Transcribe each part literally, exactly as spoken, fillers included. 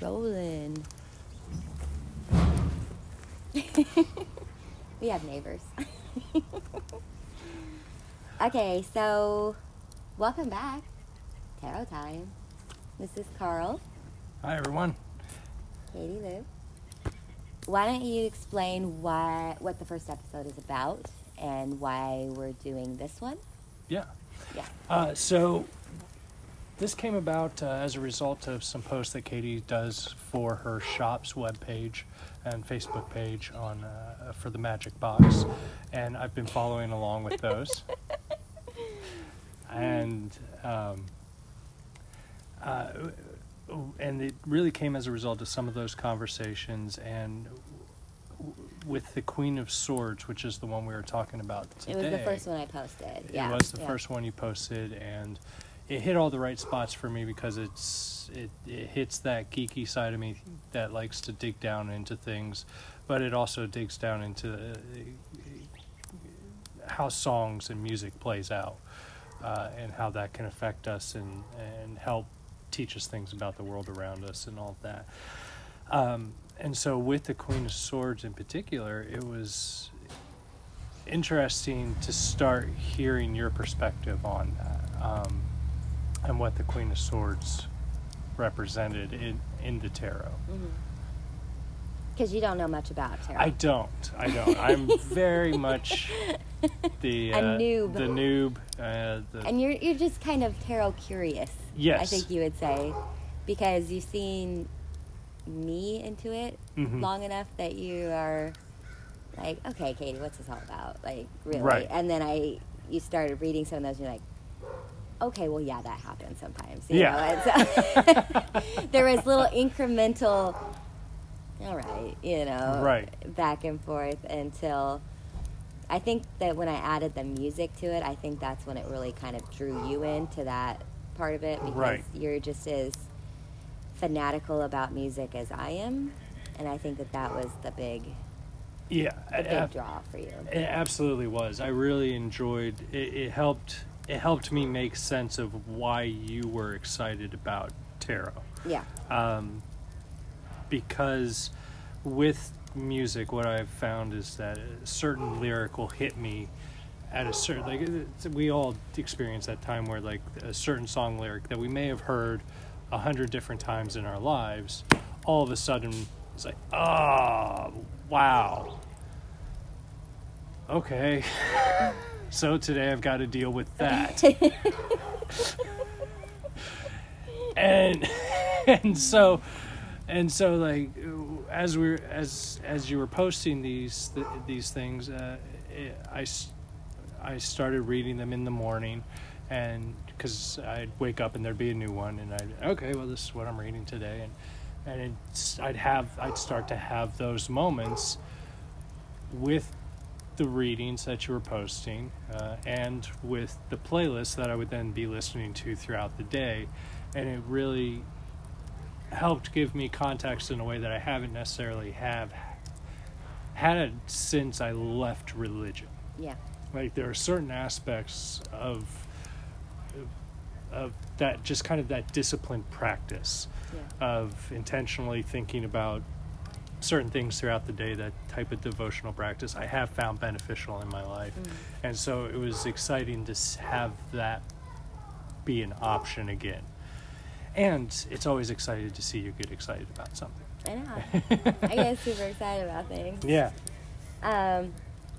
rolling. We have neighbors. Okay, so welcome back. Tarot time. This is Carl. Hi, everyone. Katie Lou. Why don't you explain why what the first episode is about and why we're doing this one? Yeah. Yeah. Uh, so this came about uh, as a result of some posts that Katie does for her shop's webpage and Facebook page on uh, for the Magick Box, and I've been following along with those. and um, uh, and it really came as a result of some of those conversations, and w- with the Queen of Swords, which is the one we were talking about today. It was the first one I posted. Yeah, it was the yeah. first one you posted, and it hit all the right spots for me because it's it, it hits that geeky side of me that likes to dig down into things, but it also digs down into uh, how songs and music plays out uh, and how that can affect us and, and help teach us things about the world around us and all that. Um, and so with the Queen of Swords in particular, it was interesting to start hearing your perspective on that. Um, and what the Queen of Swords represented in, in the tarot. Because mm-hmm. you don't know much about tarot. I don't. I don't. I'm very much the uh, A noob. The noob. Uh, the and you're you're just kind of tarot curious. Yes. I think you would say, because you've seen me into it mm-hmm. long enough that you are like, okay, Katie, what's this all about? Like, really? Right. And then I you started reading some of those, and you're like, okay, well, yeah, that happens sometimes. You yeah. know? And so there was little incremental, all right, you know, right. back and forth until I think that when I added the music to it, I think that's when it really kind of drew you into that part of it because right. you're just as fanatical about music as I am. And I think that that was the big... Yeah. The big ab- draw for you. It absolutely was. I really enjoyed... It, it helped... It helped me make sense of why you were excited about tarot. Yeah. Um, because with music, what I've found is that a certain lyric will hit me at a certain... like we all experience that time where like a certain song lyric that we may have heard a hundred different times in our lives, all of a sudden it's like, oh, wow. Okay. So today I've got to deal with that. and and so and so like as we as as you were posting these th- these things uh, it, I I started reading them in the morning, and cuz I'd wake up and there'd be a new one, and I okay, well, this is what I'm reading today, and and it's, I'd have I'd start to have those moments with the readings that you were posting uh, and with the playlist that I would then be listening to throughout the day, and it really helped give me context in a way that I haven't necessarily have had since I left religion. Yeah, like there are certain aspects of of that just kind of that disciplined practice yeah. of intentionally thinking about certain things throughout the day, that type of devotional practice I have found beneficial in my life. Mm. And so it was exciting to have that be an option again. And it's always exciting to see you get excited about something. I know. I get super excited about things. Yeah. Um,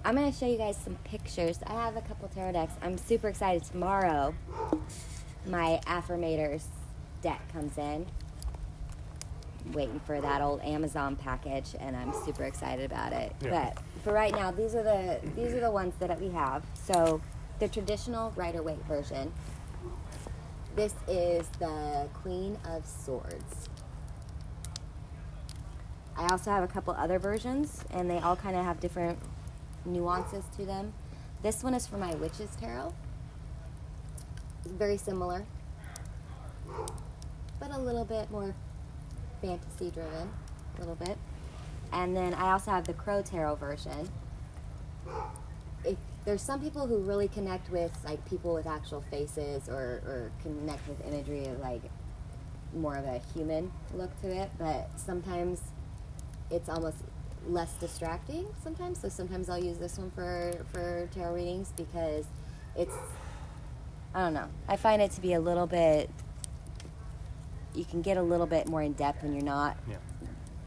I'm going to show you guys some pictures. I have a couple tarot decks. I'm super excited. Tomorrow, my Affirmator's deck comes in. Waiting for that old Amazon package, and I'm super excited about it. Yeah. But for right now, these are the these are the ones that we have. So the traditional Rider-Waite version. This is the Queen of Swords. I also have a couple other versions, and they all kind of have different nuances to them. This one is for my Witch's Tarot. It's very similar, but a little bit more fantasy driven a little bit. And then I also have the Crow Tarot version. If there's some people who really connect with like people with actual faces or, or connect with imagery of like more of a human look to it, but sometimes it's almost less distracting sometimes. So sometimes I'll use this one for, for tarot readings because it's, I don't know. I find it to be a little bit, you can get a little bit more in depth when you're not yeah.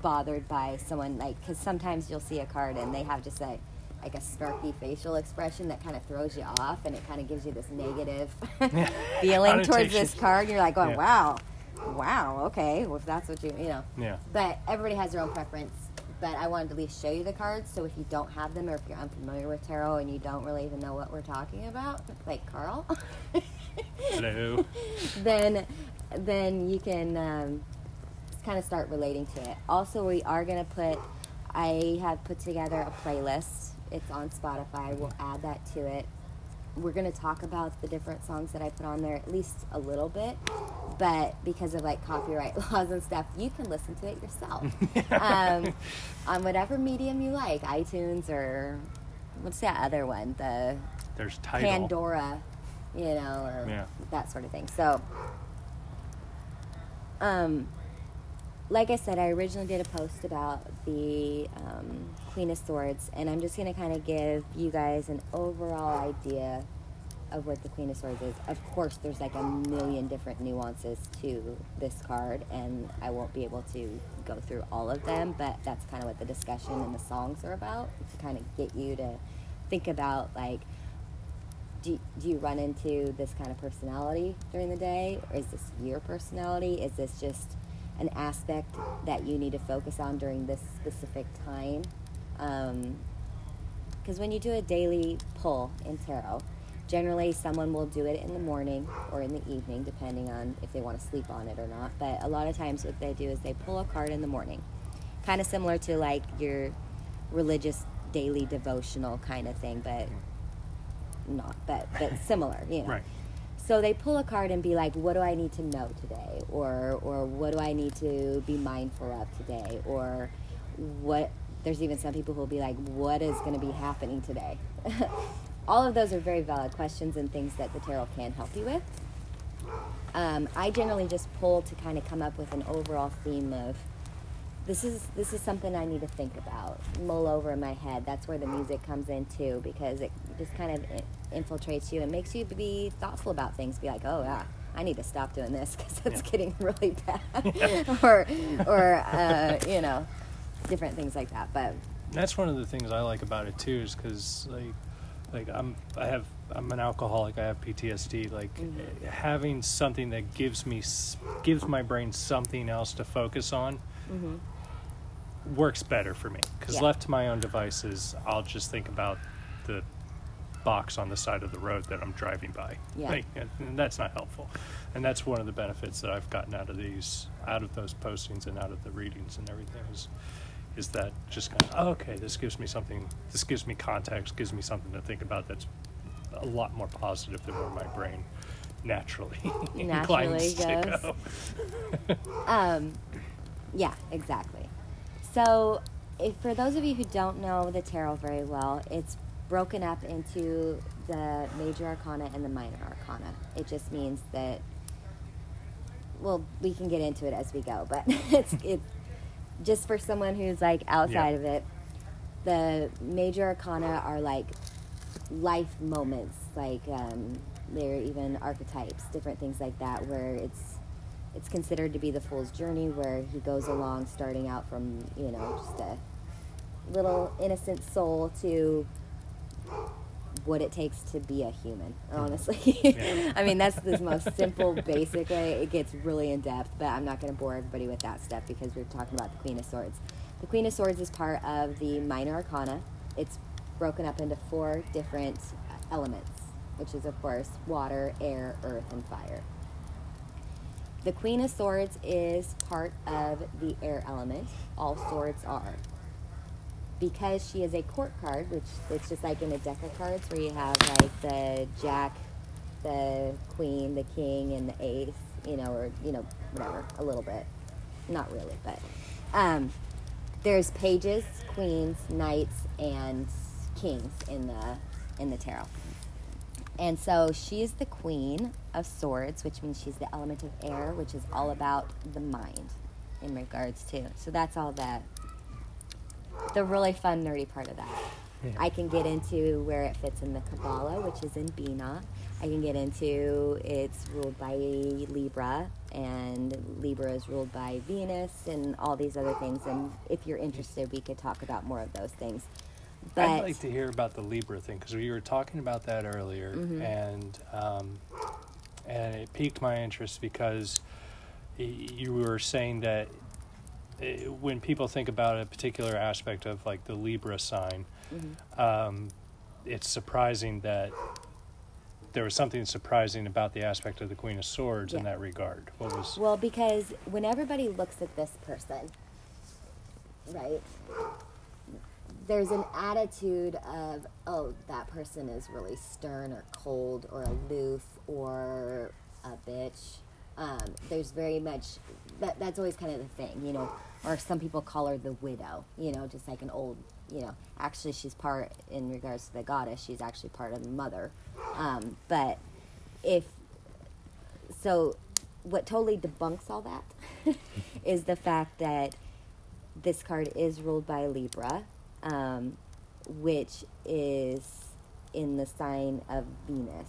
bothered by someone, like, because sometimes you'll see a card and they have just a, like a snarky facial expression that kind of throws you off, and it kind of gives you this negative yeah. feeling towards this card. You're like, oh, yeah. wow, wow, okay, well, if that's what you, you know. Yeah. But everybody has their own preference. But I wanted to at least show you the cards, so if you don't have them or if you're unfamiliar with tarot and you don't really even know what we're talking about, like Carl, Hello. then then you can um, kind of start relating to it. Also, we are going to put, I have put together a playlist. It's on Spotify. We'll add that to it. We're going to talk about the different songs that I put on there at least a little bit. But because of, like, copyright laws and stuff, you can listen to it yourself um, on whatever medium you like. iTunes or what's that other one? The There's Tidal. Pandora, you know, or yeah. that sort of thing. So, um, like I said, I originally did a post about the um, Queen of Swords, and I'm just going to kind of give you guys an overall idea of what the Queen of Swords is. Of course, there's like a million different nuances to this card, and I won't be able to go through all of them, but that's kind of what the discussion and the songs are about, to kind of get you to think about, like, do, do you run into this kind of personality during the day, or is this your personality? Is this just an aspect that you need to focus on during this specific time? Um, because when you do a daily pull in tarot, generally, someone will do it in the morning or in the evening, depending on if they want to sleep on it or not. But a lot of times what they do is they pull a card in the morning, kind of similar to, like, your religious daily devotional kind of thing, but not, but, but similar, you know. Right. So they pull a card and be like, what do I need to know today? Or, or what do I need to be mindful of today? Or what, there's even some people who will be like, what is going to be happening today? All of those are very valid questions and things that the tarot can help you with. Um, I generally just pull to kind of come up with an overall theme of this is this is something I need to think about, mull over in my head. That's where the music comes in too, because it just kind of infiltrates you and makes you be thoughtful about things. Be like, oh yeah, I need to stop doing this because it's yeah. getting really bad, yeah. or or uh, you know, different things like that. But that's one of the things I like about it too, is because like. Like I'm, I have, I'm an alcoholic. I have P T S D. Like mm-hmm. having something that gives me, gives my brain something else to focus on, mm-hmm. works better for me. Because yeah. left to my own devices, I'll just think about the box on the side of the road that I'm driving by. Yeah, like, and that's not helpful. And that's one of the benefits that I've gotten out of these, out of those postings and out of the readings and everything is. Is that just kind of, oh, okay, this gives me something, this gives me context, gives me something to think about that's a lot more positive than where my brain naturally inclines to go. um, yeah, exactly. So if, for those of you who don't know the tarot very well, it's broken up into the major arcana and the minor arcana. It just means that, well, we can get into it as we go, but it's it's just for someone who's, like, outside yeah. of it, the major arcana are, like, life moments. Like, um, they're even archetypes, different things like that, where it's it's considered to be the Fool's journey, where he goes along starting out from, you know, just a little innocent soul to what it takes to be a human, honestly. Yeah. I mean, that's the most simple, basic way. It gets really in-depth, but I'm not going to bore everybody with that stuff because we're talking about the Queen of Swords. The Queen of Swords is part of the minor arcana. It's broken up into four different elements, which is, of course, water, air, earth, and fire. The Queen of Swords is part of the air element. All swords are. Because she is a court card, which it's just like in a deck of cards where you have like the jack, the queen, the king, and the ace, you know, or, you know, whatever, a little bit. Not really, but um, there's pages, queens, knights, and kings in the in the tarot. And so she is the Queen of Swords, which means she's the element of air, which is all about the mind in regards to. So that's all that, the really fun, nerdy part of that. Yeah. I can get into where it fits in the Kabbalah, which is in Bina. I can get into it's ruled by Libra, and Libra is ruled by Venus, and all these other things. And if you're interested, we could talk about more of those things. But I'd like to hear about the Libra thing, because we were talking about that earlier, mm-hmm. and um, and it piqued my interest because you were saying that it, when people think about a particular aspect of like the Libra sign, mm-hmm. um, it's surprising that there was something surprising about the aspect of the Queen of Swords yeah. in that regard. What was well, because when everybody looks at this person, right? There's an attitude of, oh, that person is really stern or cold or aloof or a bitch. Um, there's very much, that, that's always kind of the thing, you know, or some people call her the widow, you know, just like an old, you know, actually she's part, in regards to the goddess, she's actually part of the mother. Um, but if, so what totally debunks all that is the fact that this card is ruled by Libra. Um, which is in the sign of Venus.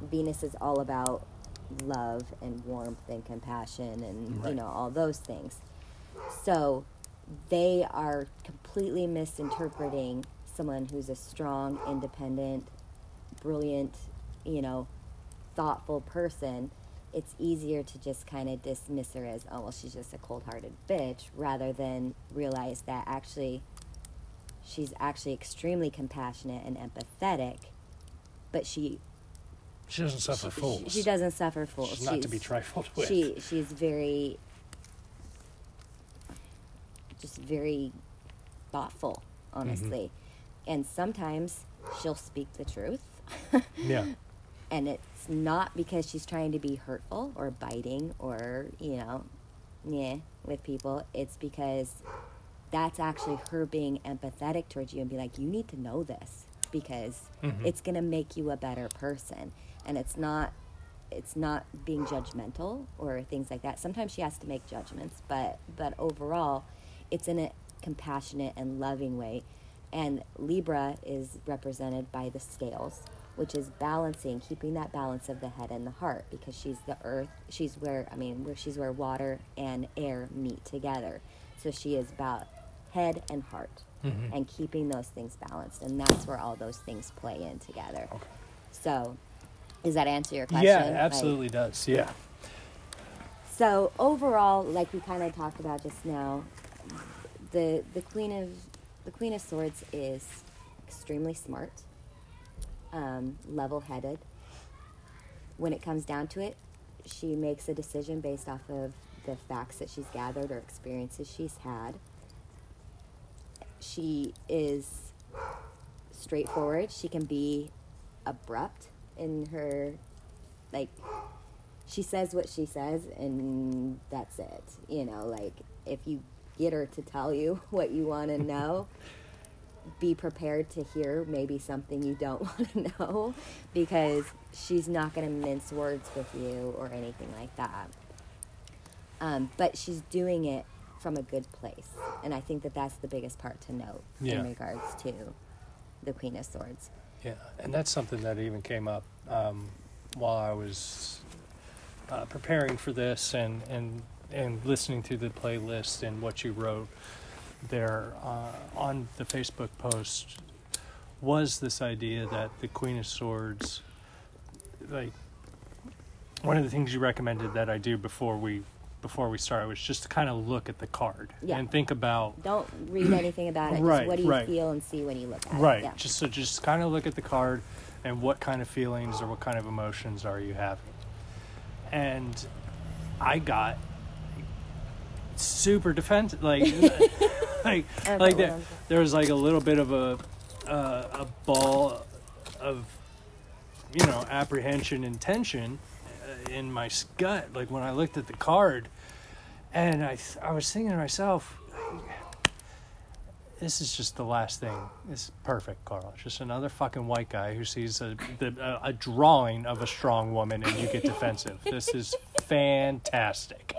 Venus is all about love and warmth and compassion and, right. you know, all those things. So they are completely misinterpreting someone who's a strong, independent, brilliant, you know, thoughtful person. It's easier to just kind of dismiss her as, oh, well, she's just a cold-hearted bitch, rather than realize that actually... she's actually extremely compassionate and empathetic, but she... She doesn't suffer she, fools. She, she doesn't suffer fools. She's, she's not to be trifled with. She She's very... just very thoughtful, honestly. Mm-hmm. And sometimes she'll speak the truth. yeah. And it's not because she's trying to be hurtful or biting or, you know, yeah, with people. It's because... that's actually her being empathetic towards you and be like, you need to know this because mm-hmm. it's going to make you a better person. And it's not it's not being judgmental or things like that. Sometimes she has to make judgments, but, but overall, it's in a compassionate and loving way. And Libra is represented by the scales, which is balancing, keeping that balance of the head and the heart, because she's the earth. She's where, I mean, where she's where water and air meet together. So she is about head and heart, mm-hmm. and keeping those things balanced, and that's where all those things play in together. Okay. So, does that answer your question? Yeah, it absolutely like, does. Yeah. So overall, like we kind of talked about just now, the the Queen of the Queen of Swords is extremely smart, um, level-headed. When it comes down to it, she makes a decision based off of the facts that she's gathered or experiences she's had. She is straightforward. She can be abrupt in her, like, she says what she says, and that's it. You know, like, if you get her to tell you what you want to know, be prepared to hear maybe something you don't want to know, because she's not going to mince words with you or anything like that. Um, but she's doing it from a good place, and I think that that's the biggest part to note yeah. in regards to the Queen of Swords. Yeah, and that's something that even came up um, while I was uh, preparing for this and, and and listening to the playlist and what you wrote there uh, on the Facebook post, was this idea that the Queen of Swords, like one of the things you recommended that I do before we. before we started was just to kind of look at the card yeah. and think about... Don't read anything about it. Right, just what do you right. feel and see when you look at right. it. Right. Yeah. Just, so just kind of look at the card and what kind of feelings or what kind of emotions are you having. And I got super defensive. Like, like, like there, there was like a little bit of a uh, a ball of, you know, apprehension and tension in my gut, like when I looked at the card. And I th- I was thinking to myself, This is just the last thing. It's perfect, Carl. It's just another fucking white guy who sees a, the, a, a drawing of a strong woman and you get defensive. This is fantastic.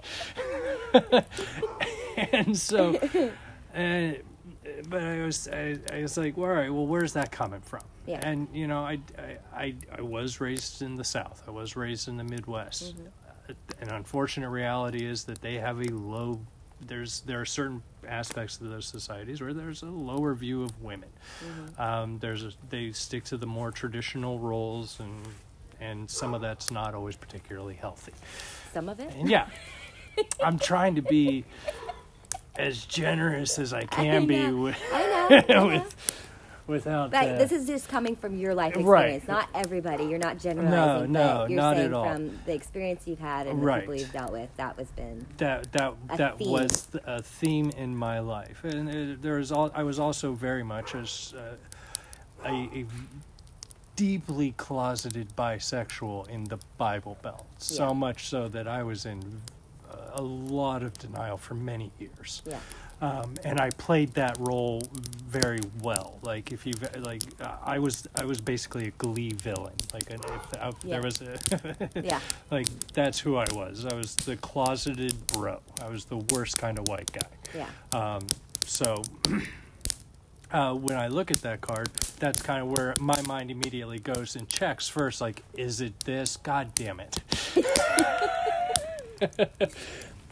And so, uh, but I was, I, I was like, well, all right, well, where's that coming from? Yeah. And, you know, I, I, I, I was raised in the South. I was raised in the Midwest. Mm-hmm. An unfortunate reality is that they have a low... There's there are certain aspects of those societies where there's a lower view of women. Mm-hmm. Um, there's a, they stick to the more traditional roles, and and some of that's not always particularly healthy. Some of it? And yeah. I'm trying to be as generous as I can I be with... I know, I know. with Without like, uh, this is just coming from your life experience, right? Not everybody. You're not generalizing. No, no, you're not saying at all. From the experience you've had and right. the people you've dealt with, that was been that that a that theme. was a theme in my life, and it, there was all. I was also very much as uh, a, a deeply closeted bisexual in the Bible Belt, so yeah. much so that I was in a lot of denial for many years. Yeah. Um, and I played that role very well. Like if you like, uh, I was I was basically a Glee villain. Like if, I, if yeah. there was a, yeah, like that's who I was. I was the closeted bro. I was the worst kind of white guy. Yeah. Um. So, uh, when I look at that card, that's kind of where my mind immediately goes and checks first. Like, is it this? God damn it.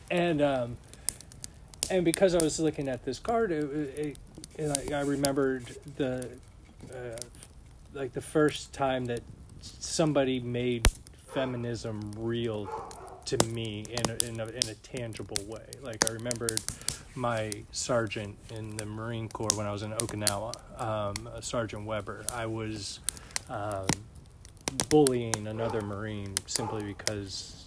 And um. And because I was looking at this card, it, it, it, I remembered the uh, like the first time that somebody made feminism real to me in a, in a, in a tangible way. Like I remembered my sergeant in the Marine Corps when I was in Okinawa, um, Sergeant Weber. I was um, bullying another Marine simply because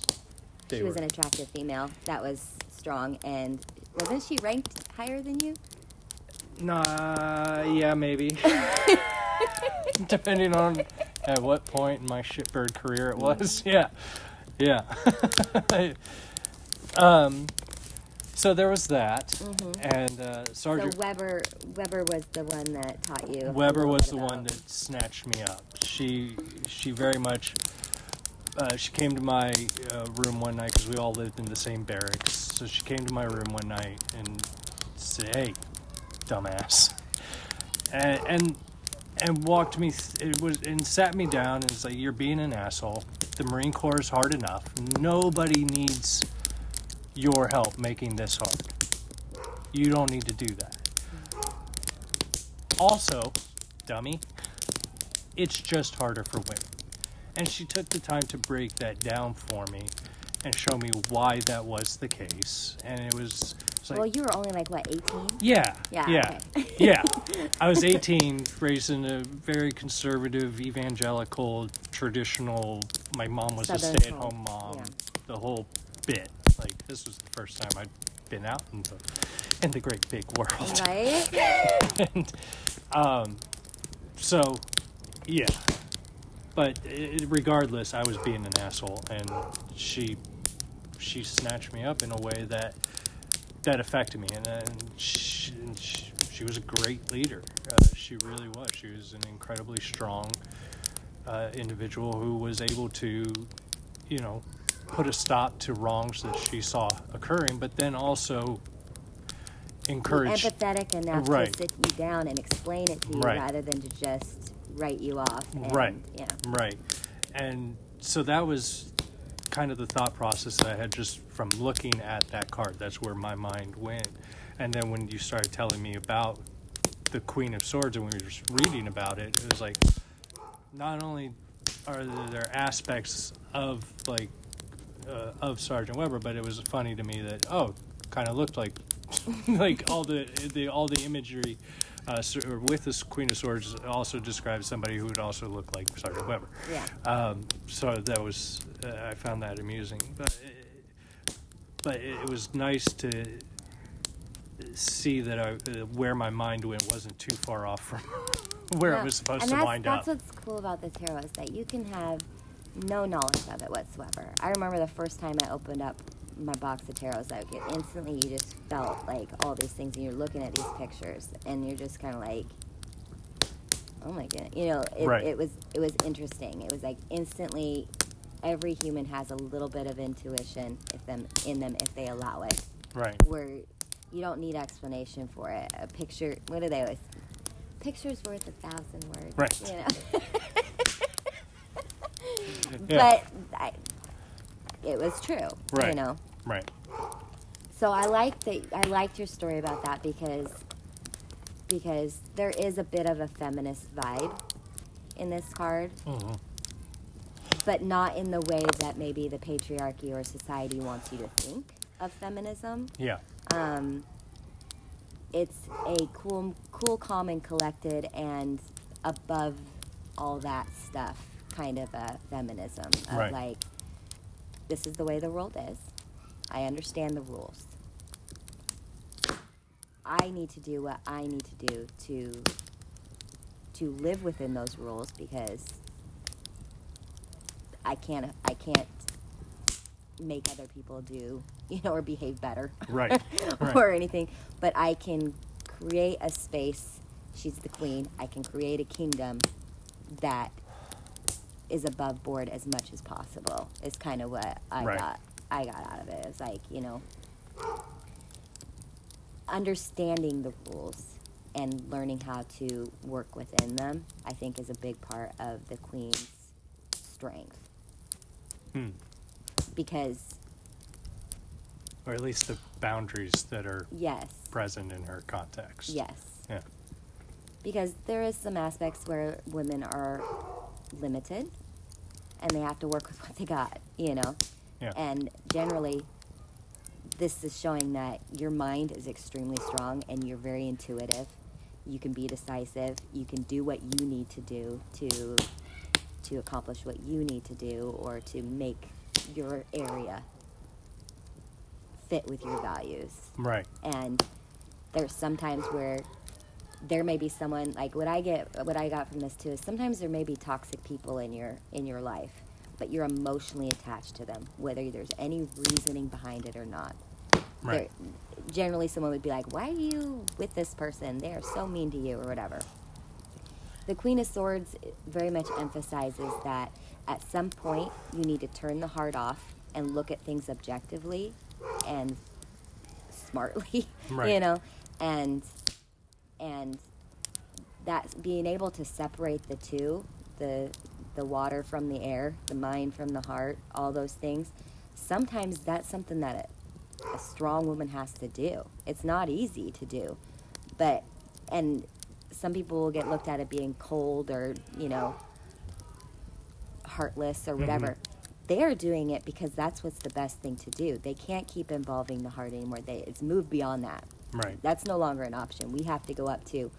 they she was were, an attractive female that was strong and. Wasn't she ranked higher than you? Nah, yeah, maybe. Depending on at what point in my shitbird career it was. Yeah. Yeah. um, so there was that. Mm-hmm. And uh, Sergeant... So Weber, Weber was the one that taught you... Weber was the one that snatched me up. She, she very much... Uh, she came to my uh, room one night because we all lived in the same barracks. So she came to my room one night and said, "Hey, dumbass," and and, and walked me. Th- it was and sat me down and was like, "You're being an asshole. The Marine Corps is hard enough. Nobody needs your help making this hard. You don't need to do that. Also, dummy, it's just harder for women." And she took the time to break that down for me and show me why that was the case. And it was, it was like... Well, you were only like, what, eighteen? Yeah. Yeah. Yeah. Okay. Yeah. I was eighteen, raised in a very conservative, evangelical, traditional... My mom was Southern a stay-at-home mom. Yeah. The whole bit. Like, this was the first time I'd been out in the, in the great big world. Right? And, um, so, yeah. But regardless, I was being an asshole, and she she snatched me up in a way that that affected me. And, and, she, and she, she was a great leader. Uh, she really was. She was an incredibly strong uh, individual who was able to, you know, put a stop to wrongs that she saw occurring, but then also encourage... Be empathetic enough right. to sit you down and explain it to you right. rather than to just... write you off. And, right. Yeah. Right. And so that was kind of the thought process that I had just from looking at that card. That's where my mind went. And then when you started telling me about the Queen of Swords and we were just reading about it, it was like, not only are there aspects of like, uh, of Sergeant Weber, but it was funny to me that, oh, kind of looked like, like all the, the, all the imagery, Uh, so with this Queen of Swords also describes somebody who would also look like Sergeant Weber. Yeah. Um, so that was, uh, I found that amusing. But it, but it was nice to see that I, uh, where my mind went wasn't too far off from where no. it was supposed and to wind that's up. That's what's cool about the tarot is that you can have no knowledge of it whatsoever. I remember the first time I opened up my box of tarots out, it instantly you just felt like all these things, and you're looking at these pictures, and you're just kind of like, oh my goodness, you know, it, right. it was it was interesting. It was like instantly, every human has a little bit of intuition if them in them if they allow it. Right. Where you don't need explanation for it. A picture. What do they always? Picture's worth a thousand words. Right. You know. Yeah. But I, it was true, right. you know. Right. So I liked that. I liked your story about that because because there is a bit of a feminist vibe in this card, mm-hmm. but not in the way that maybe the patriarchy or society wants you to think of feminism. Yeah. Um. It's a cool, cool, calm, and collected, and above all that stuff. Kind of a feminism of right. like, this is the way the world is. I understand the rules. I need to do what I need to do to to live within those rules because I can't I can't make other people do, you know, or behave better, right? or right. anything. But I can create a space. She's the queen. I can create a kingdom that is above board as much as possible is kind of what I right. got I got out of it. It was like, you know, understanding the rules and learning how to work within them, I think, is a big part of the queen's strength. Hmm. Because... Or at least the boundaries that are yes. present in her context. Yes. Yeah. Because there is some aspects where women are... limited, and they have to work with what they got, you know. Yeah. And generally, this is showing that your mind is extremely strong, and you're very intuitive. You can be decisive. You can do what you need to do to to accomplish what you need to do, or to make your area fit with your values. Right. And there's sometimes where there may be someone, like what I get, what I got from this too, is sometimes there may be toxic people in your in your life, but you're emotionally attached to them, whether there's any reasoning behind it or not. Right. There, generally, someone would be like, "Why are you with this person? They are so mean to you," or whatever. The Queen of Swords very much emphasizes that at some point you need to turn the heart off and look at things objectively and smartly, right. you know, and. And that's being able to separate the two, the the water from the air, the mind from the heart, all those things. Sometimes that's something that a, a strong woman has to do. It's not easy to do. But, and some people will get looked at as being cold or, you know, heartless or whatever. Mm-hmm. They are doing it because that's what's the best thing to do. They can't keep involving the heart anymore. They, it's moved beyond that. Right. That's no longer an option. We have to go up to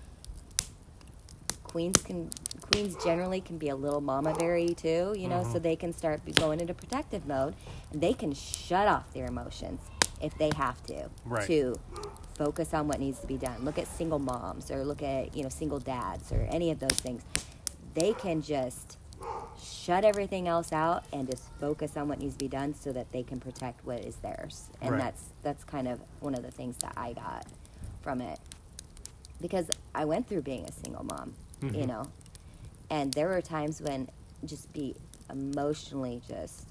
queens. Can queens generally can be a little mama berry too, you know, mm-hmm. so they can start going into protective mode, and they can shut off their emotions if they have to right. to focus on what needs to be done. Look at single moms or look at, you know, single dads or any of those things. They can just shut everything else out and just focus on what needs to be done so that they can protect what is theirs. And right. that's that's kind of one of the things that I got from it. Because I went through being a single mom, mm-hmm. you know. And there were times when just be emotionally just,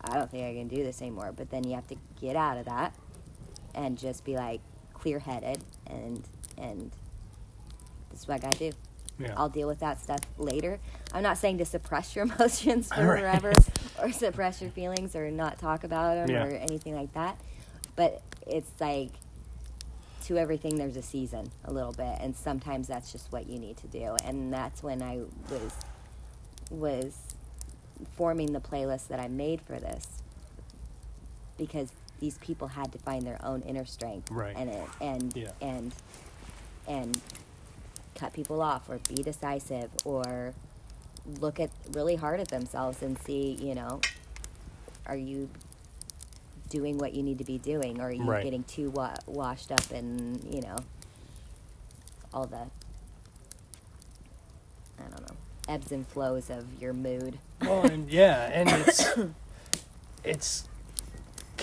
I don't think I can do this anymore. But then you have to get out of that and just be like clear-headed and, and this is what I got to do. Yeah. I'll deal with that stuff later. I'm not saying to suppress your emotions forever or suppress your feelings or not talk about them yeah. or anything like that. But it's like to everything there's a season a little bit, and sometimes that's just what you need to do. And that's when I was was forming the playlist that I made for this, because these people had to find their own inner strength right. and it, and yeah. and and cut people off or be decisive or look at really hard at themselves and see, you know, are you doing what you need to be doing, or are you right. getting too wa- washed up in, you know, all the, I don't know, ebbs and flows of your mood. Well, and yeah, and it's it's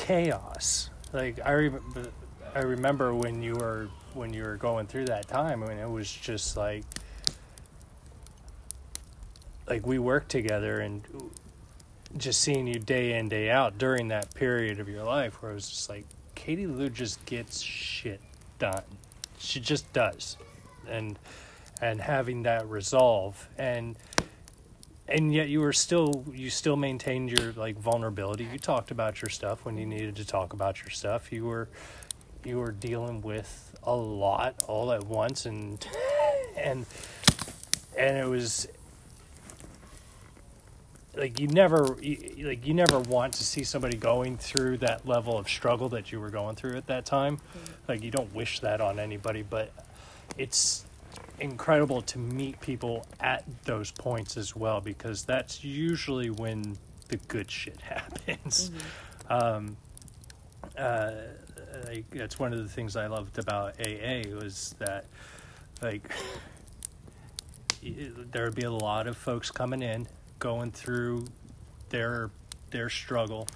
chaos. Like I remember, I remember when you were when you were going through that time. I mean, it was just like like we worked together, and just seeing you day in, day out during that period of your life where it was just like, Katie Lou just gets shit done. She just does. And and having that resolve, and and yet you were still you still maintained your like vulnerability. You talked about your stuff when you needed to talk about your stuff. You were you were dealing with a lot all at once, and and and it was like you never you, like you never want to see somebody going through that level of struggle that you were going through at that time. Mm-hmm. Like you don't wish that on anybody, but it's incredible to meet people at those points as well, because that's usually when the good shit happens. Mm-hmm. Um uh like that's one of the things I loved about A A was that like there would be a lot of folks coming in going through their their struggle,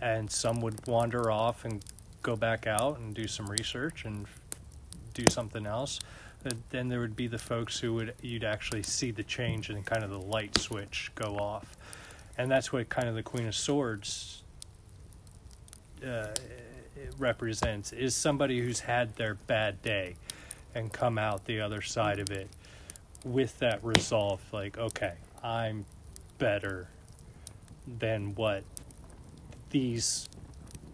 and some would wander off and go back out and do some research and do something else. But then there would be the folks who would you'd actually see the change and kind of the light switch go off, and that's what kind of the Queen of Swords uh, represents, is somebody who's had their bad day and come out the other side of it with that resolve, like, okay, I'm better than what these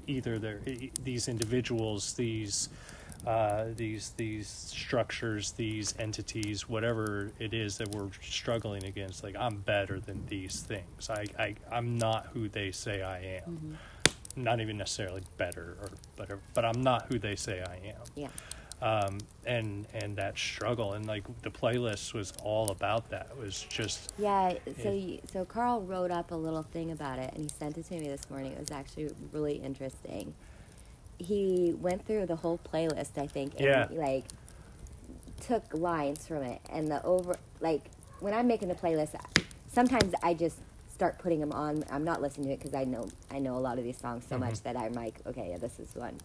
either their these individuals, these uh, these these structures, these entities, whatever it is that we're struggling against. Like, I'm better than these things. I, I I'm not who they say I am. Mm-hmm. Not even necessarily better or better, but I'm not who they say I am. Yeah. Um, and, and that struggle, and like the playlist was all about that. It was just, yeah. So, you, so Carl wrote up a little thing about it, and he sent it to me this morning. It was actually really interesting. He went through the whole playlist, I think, and yeah. he, like took lines from it. And the over, like when I'm making the playlist, sometimes I just start putting them on. I'm not listening to it, cause I know, I know a lot of these songs so mm-hmm. much that I'm like, okay, yeah, this is one.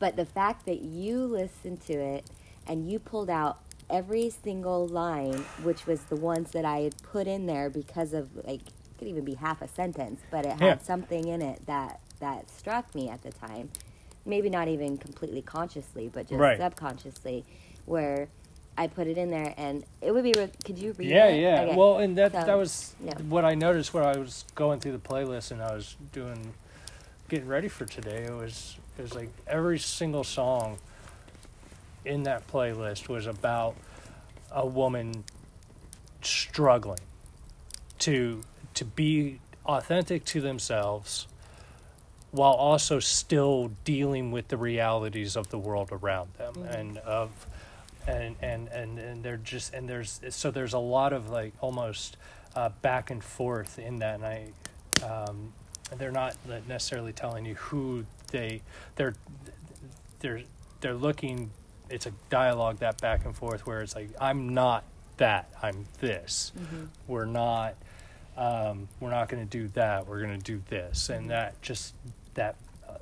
But the fact that you listened to it and you pulled out every single line, which was the ones that I had put in there because of, like, it could even be half a sentence, but it had yeah. something in it that, that struck me at the time. Maybe not even completely consciously, but just right. subconsciously, where I put it in there. And it would be, re- could you read yeah, it? Yeah, yeah. Okay. Well, and that, so, that was no. what I noticed when I was going through the playlist and I was doing, getting ready for today. It was... It was like every single song in that playlist was about a woman struggling to to be authentic to themselves while also still dealing with the realities of the world around them. Mm-hmm. and of and and and and they're just and there's so there's a lot of like almost uh, back and forth in that, and I um, they're not necessarily telling you who. They, they're, they're, they're looking. It's a dialogue that back and forth where it's like, I'm not that. I'm this. Mm-hmm. We're not. Um, we're not going to do that. We're going to do this. And that just that uh,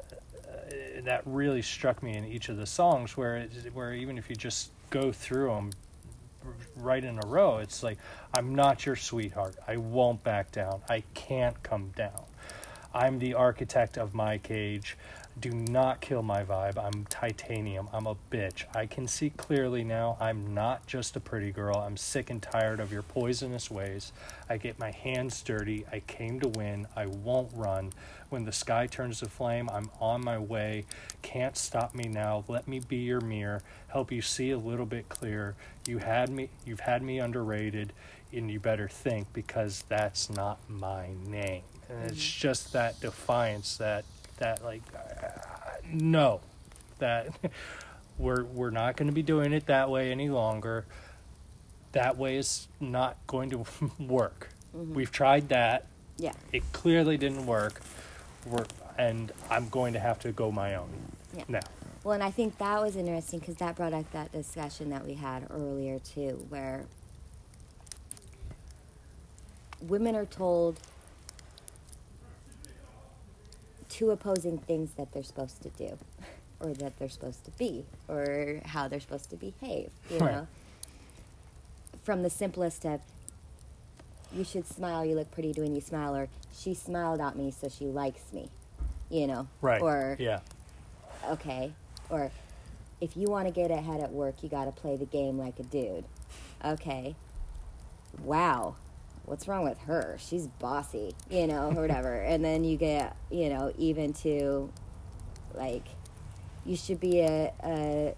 that really struck me in each of the songs. Where it, where even if you just go through them right in a row, it's like, I'm not your sweetheart. I won't back down. I can't come down. I'm the architect of my cage. Do not kill my vibe. I'm titanium. I'm a bitch. I can see clearly now. I'm not just a pretty girl. I'm sick and tired of your poisonous ways. I get my hands dirty. I came to win. I won't run. When the sky turns to flame, I'm on my way. Can't stop me now. Let me be your mirror. Help you see a little bit clearer. You had me. You've had me underrated, and you better think, because that's not my name. And it's just that defiance, that that like uh, no, that we're we're not going to be doing it that way any longer. That way is not going to work. Mm-hmm. We've tried that. Yeah, it clearly didn't work. We're and I'm going to have to go my own yeah. now. Well, and I think that was interesting because that brought up that discussion that we had earlier too, where women are told two opposing things that they're supposed to do, or that they're supposed to be, or how they're supposed to behave, you right. know? From the simplest of, you should smile, you look pretty when you smile, or she smiled at me so she likes me, you know? Right, or, yeah. Okay, or if you want to get ahead at work, you got to play the game like a dude. Okay, wow. What's wrong with her? She's bossy, you know, or whatever. And then you get, you know, even to, like, you should be a, a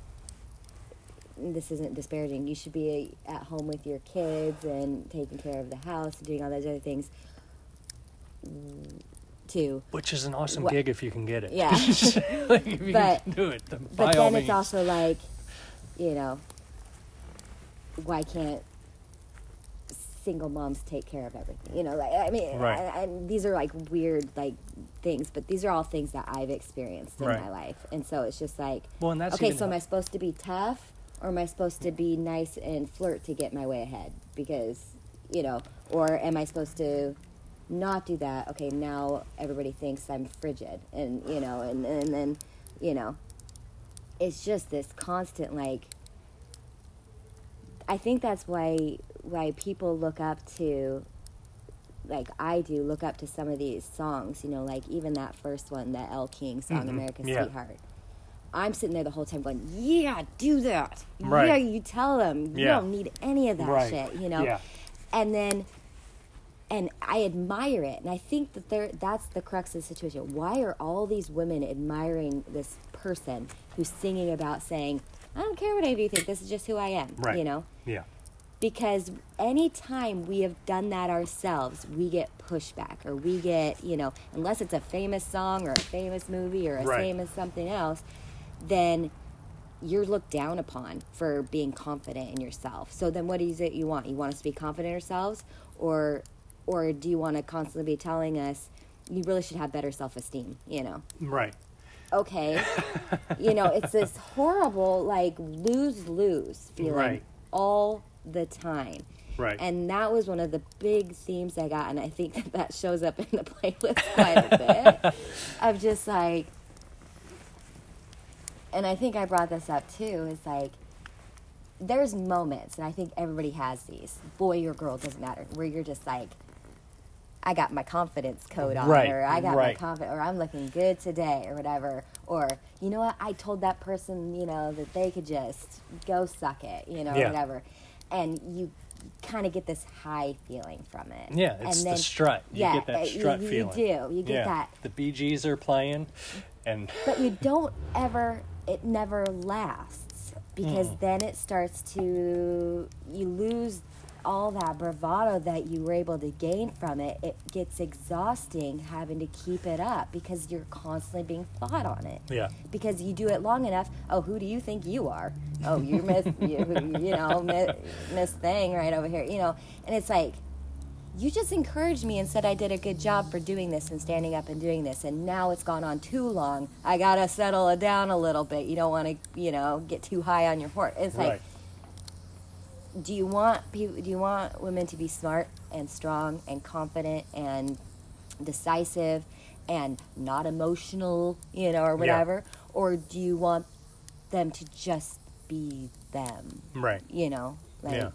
this isn't disparaging, you should be a, at home with your kids and taking care of the house and doing all those other things, too. Which is an awesome what? gig if you can get it. Yeah. Like, if you but, can do it, then by all means. But then it's also like, you know, why can't single moms take care of everything, you know, like, I mean, right. I, I, these are like weird, like, things, but these are all things that I've experienced in right. my life, and so it's just like, well, and that's okay, so how- am I supposed to be tough, or am I supposed to be nice and flirt to get my way ahead, because, you know, or am I supposed to not do that, okay, now everybody thinks I'm frigid, and, you know, and, and then, you know, it's just this constant, like, I think that's why why people look up to, like I do, look up to some of these songs, you know, like even that first one, that Elle King song, mm-hmm. America's yeah. Sweetheart. I'm sitting there the whole time going, yeah, do that. Right. Yeah, you tell them. Yeah. You don't need any of that right. shit, you know. Yeah. And then, and I admire it. And I think that there that's the crux of the situation. Why are all these women admiring this person who's singing about saying, I don't care what any of you think, this is just who I am, right. you know? Yeah. Because any time we have done that ourselves, we get pushback, or we get, you know, unless it's a famous song or a famous movie or a right. famous something else, then you're looked down upon for being confident in yourself. So then what is it you want? You want us to be confident in ourselves? Or or do you want to constantly be telling us you really should have better self-esteem, you know? Right. Okay. You know, it's this horrible, like, lose-lose feeling right. all the time. Right. And that was one of the big themes I got, and I think that that shows up in the playlist quite a bit. I'm just like, and I think I brought this up too, is like, there's moments, and I think everybody has these, boy or girl, doesn't matter, where you're just like, I got my confidence coat on, right, or I got right. my confidence, or I'm looking good today, or whatever. Or, you know what, I told that person, you know, that they could just go suck it, you know, yeah. whatever. And you kind of get this high feeling from it. Yeah, it's and then, the strut. You yeah, get that strut you, you feeling. You do. You get yeah. that. The Bee Gees are playing. and. But you don't ever, it never lasts. Because mm. then it starts to, you lose all that bravado that you were able to gain from it. It gets exhausting having to keep it up because you're constantly being fought on it. Yeah. Because you do it long enough, oh, who do you think you are? Oh, you're Miss, you, you know, Miss, Miss Thing right over here, you know. And it's like, you just encouraged me and said I did a good job for doing this and standing up and doing this, and now it's gone on too long. I got to settle it down a little bit. You don't want to, you know, get too high on your horse. It's right. like, Do you want people, do you want women to be smart and strong and confident and decisive and not emotional, you know, or whatever? Yeah. Or do you want them to just be them? Right. You know, like. Yeah.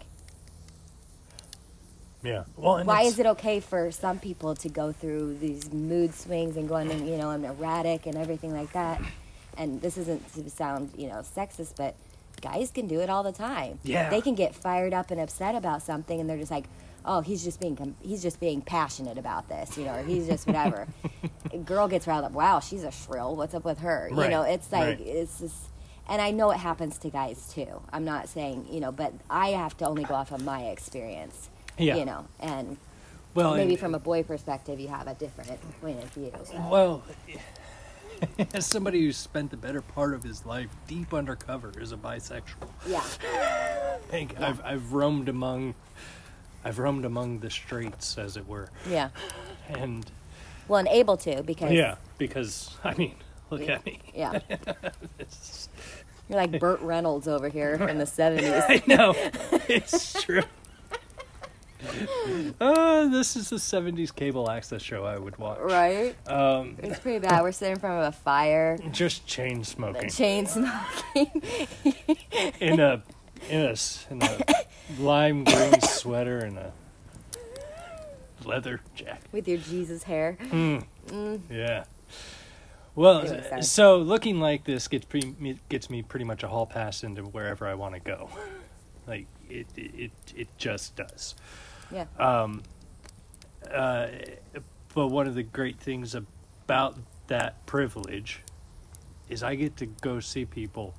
Yeah. Well, and why is it okay for some people to go through these mood swings and going, you know, I'm erratic and everything like that? And this isn't to sound, you know, sexist, but guys can do it all the time. Yeah. They can get fired up and upset about something, and they're just like, oh, he's just being he's just being passionate about this, you know, or he's just whatever. Girl gets riled up. Wow, she's a shrill. What's up with her? Right. You know, it's like, right. it's just, and I know it happens to guys too. I'm not saying, you know, but I have to only go off of my experience, yeah. you know, and well, maybe and, from a boy perspective, you have a different point of view. So. Well, as somebody who's spent the better part of his life deep undercover as a bisexual, yeah, yeah. I've I've roamed among, I've roamed among the streets, as it were. Yeah, and well, and able to because yeah, because I mean, look yeah. at me. Yeah, is... you're like Burt Reynolds over here in the seventies. I know, it's true. Uh, this is the seventies cable access show I would watch. Right? Um, it's pretty bad. We're sitting in front of a fire. Just chain smoking. Chain smoking. in a in a in a lime green sweater and a leather jacket. With your Jesus hair. Mm. Mm. Yeah. Well, so looking like this gets pre- gets me pretty much a hall pass into wherever I want to go. Like it, it, it just does. Yeah. Um. Uh. But one of the great things about that privilege is I get to go see people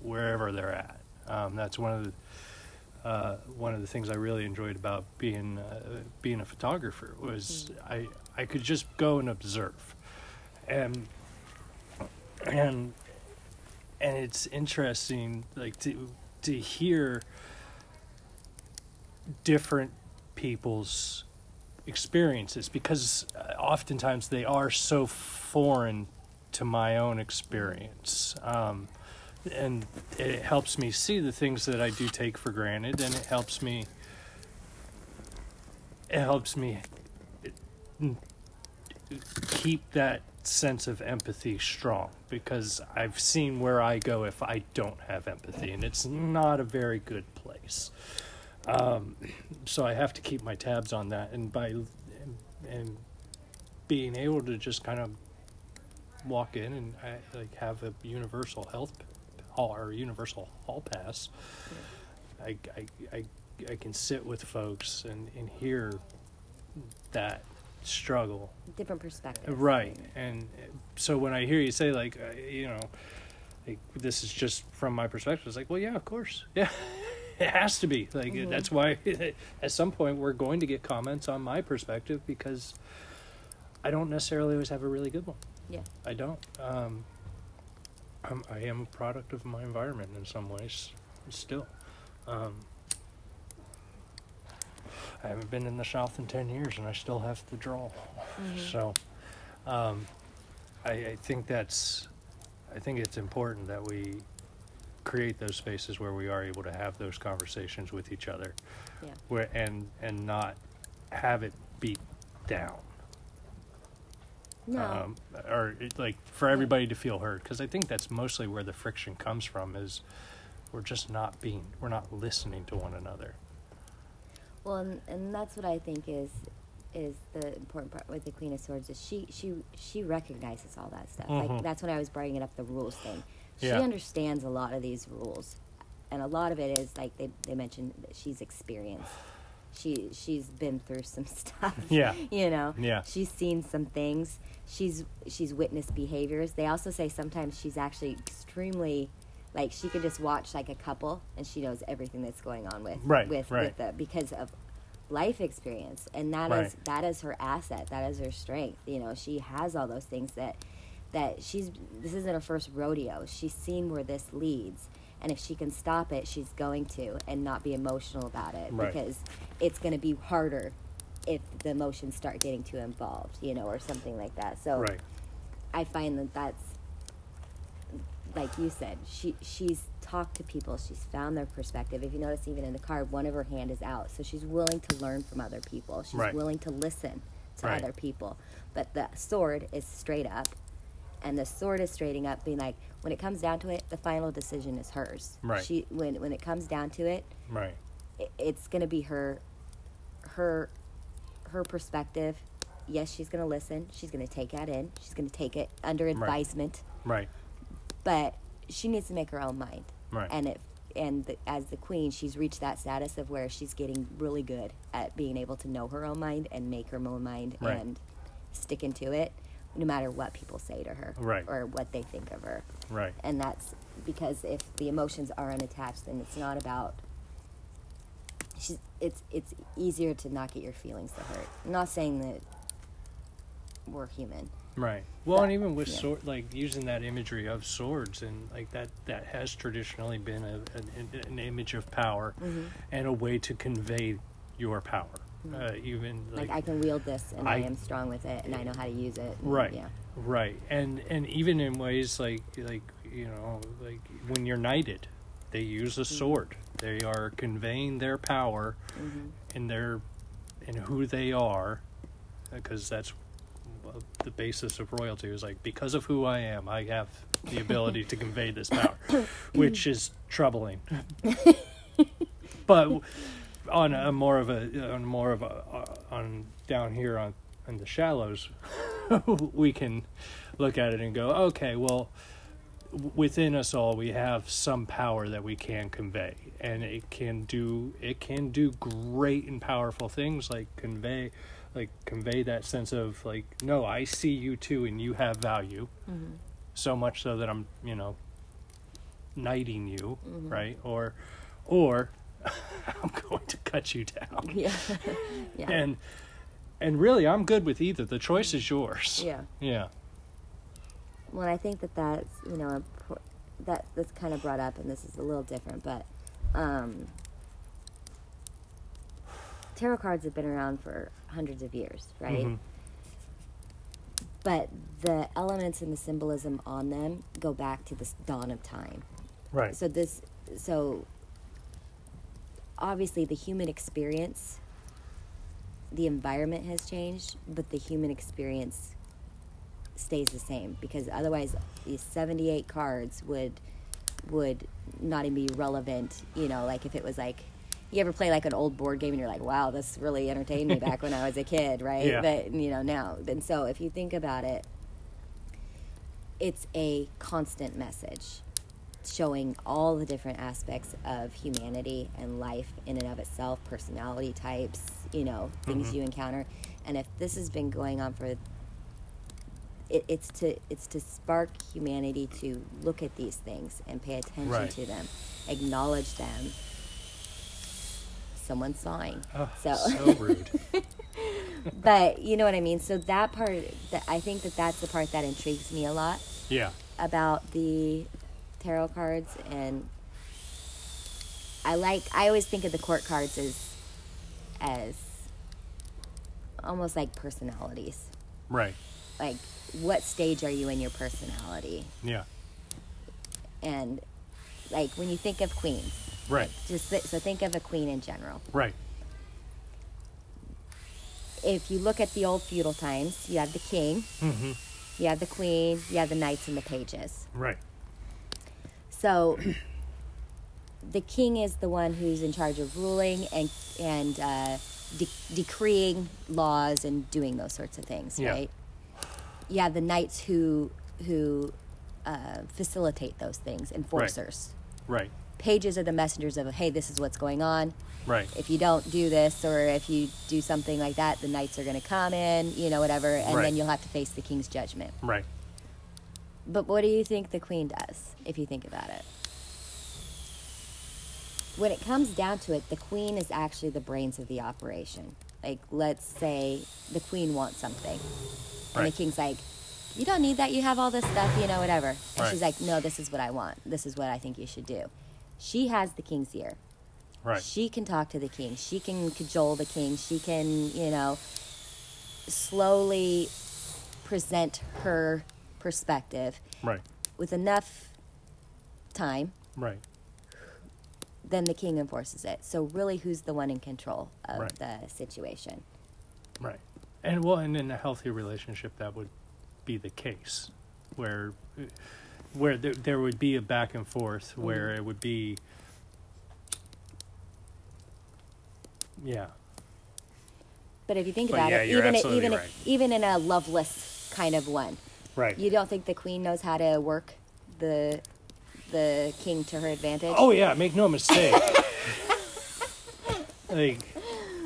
wherever they're at. Um. That's one of the uh one of the things I really enjoyed about being uh, being a photographer was mm-hmm. I I could just go and observe. And and and it's interesting, like to to hear different people's experiences, because oftentimes they are so foreign to my own experience, um, and it helps me see the things that I do take for granted, and it helps me it helps me keep that sense of empathy strong, because I've seen where I go if I don't have empathy, and it's not a very good place. Um, so I have to keep my tabs on that, and by and, and being able to just kind of walk in and I, like have a universal health or universal hall pass, I I I, I can sit with folks and, and hear that struggle, different perspective, right? And so when I hear you say, like, uh, you know, like, this is just from my perspective, it's like, well, yeah, of course, yeah, it has to be. Like, mm-hmm. that's why at some point we're going to get comments on my perspective, because I don't necessarily always have a really good one. Yeah, I don't. Um, I'm, I am a product of my environment in some ways, still. Um, I haven't been in the South in ten years, and I still have to draw. Mm-hmm. So, um, I, I think that's, I think it's important that we create those spaces where we are able to have those conversations with each other, yeah. where and and not have it beat down. No. Um, or it, like for everybody to feel heard, because I think that's mostly where the friction comes from. Is we're just not being, we're not listening to one another. Well, and, and that's what I think is is the important part with the Queen of Swords, is she she, she recognizes all that stuff. Mm-hmm. Like, that's when I was bringing up the rules thing. She yeah. understands a lot of these rules, and a lot of it is, like, they, they mentioned that she's experienced. She, she's been through some stuff. Yeah. You know? Yeah. She's seen some things. She's, she's witnessed behaviors. They also say sometimes she's actually extremely... Like, she could just watch, like, a couple, and she knows everything that's going on with right, with, right. with the, because of life experience. And that right. is that is her asset. That is her strength. You know, she has all those things that, that she's, this isn't her first rodeo. She's seen where this leads. And if she can stop it, she's going to, and not be emotional about it. Right. Because it's going to be harder if the emotions start getting too involved, you know, or something like that. So right. I find that that's, like you said, she she's talked to people. She's found their perspective. If you notice, even in the card, one of her hand is out. So she's willing to learn from other people. She's right. willing to listen to right. other people. But the sword is straight up. And the sword is straighting up, being like, when it comes down to it, the final decision is hers. Right. She when when it comes down to it, right. it it's going to be her, her, her perspective. Yes, she's going to listen. She's going to take that in. She's going to take it under advisement. Right. right. But she needs to make her own mind. Right. And it, and the, as the queen, she's reached that status of where she's getting really good at being able to know her own mind and make her own mind right. and sticking to it, no matter what people say to her right. or what they think of her. Right. And that's because if the emotions are unattached, then it's not about... She's, it's, it's easier to not get your feelings to hurt. I'm not saying that we're human. Right. Well, but, and even with yeah. sword, like using that imagery of swords, and like that, that has traditionally been a, an, an image of power mm-hmm. and a way to convey your power. Mm-hmm. Uh, even like, like I can wield this, and I, I am strong with it, and I know how to use it. And, right. Yeah. Right. And and even in ways like like you know like when you're knighted, they use a sword They are conveying their power mm-hmm. and their and who they are, because that's the basis of royalty. Is like, because of who I am, I have the ability to convey this power, which is troubling. But on a more of a on more of a on down here on in the shallows, we can look at it and go, okay, well, within us all, we have some power that we can convey, and it can do it can do great and powerful things, like convey, like convey that sense of like, no, I see you too, and you have value, mm-hmm. so much so that I'm, you know, knighting you, mm-hmm. right? Or, or I'm going to cut you down. Yeah, yeah. And and really, I'm good with either. The choice is yours. Yeah. Yeah. Well, I think that that's, you know, a, that that's kind of brought up, and this is a little different, but um, tarot cards have been around for hundreds of years, right? Mm-hmm. But the elements and the symbolism on them go back to the dawn of time. Right. So this, so obviously the human experience, the environment has changed, but the human experience stays the same, because otherwise these seventy-eight cards would would not even be relevant, you know, like if it was like, you ever play like an old board game and you're like, wow, this really entertained me back when I was a kid, right? Yeah. But, you know, now, and so if you think about it, it's a constant message showing all the different aspects of humanity and life in and of itself, personality types, you know, things mm-hmm. you encounter. And if this has been going on for It, it's to it's to spark humanity to look at these things and pay attention right. to them, acknowledge them. Someone's sawing. Oh, so. so rude. But you know what I mean? So that part, that, I think that that's the part that intrigues me a lot. Yeah. About the tarot cards. And I like, I always think of the court cards as, as almost like personalities. Right. Like, what stage are you in your personality? Yeah. And, like, when you think of queens. Right. Like, just th- So think of a queen in general. Right. If you look at the old feudal times, you have the king, mm-hmm. you have the queen, you have the knights and the pages. Right. So the king is the one who's in charge of ruling and, and uh, de- decreeing laws and doing those sorts of things, yeah. right? Yeah, the knights who who uh, facilitate those things, enforcers. Right. right. Pages are the messengers of, hey, this is what's going on. Right. If you don't do this, or if you do something like that, the knights are going to come in, you know, whatever, and right. then you'll have to face the king's judgment. Right. But what do you think the queen does, if you think about it? When it comes down to it, the queen is actually the brains of the operation. Like, let's say the queen wants something. And right. the king's like, you don't need that. You have all this stuff, you know, whatever. And right. she's like, no, this is what I want. This is what I think you should do. She has the king's ear. Right. She can talk to the king. She can cajole the king. She can, you know, slowly present her perspective. Right. With enough time. Right. Then the king enforces it. So really, who's the one in control of right. the situation? Right. And well, and in a healthy relationship, that would be the case, where, where there, there would be a back and forth, where mm-hmm. it would be, yeah. But if you think but about yeah, it, even it, even right. it, even in a loveless kind of one, right? You don't think the queen knows how to work the, the king to her advantage? Oh yeah, make no mistake. Like.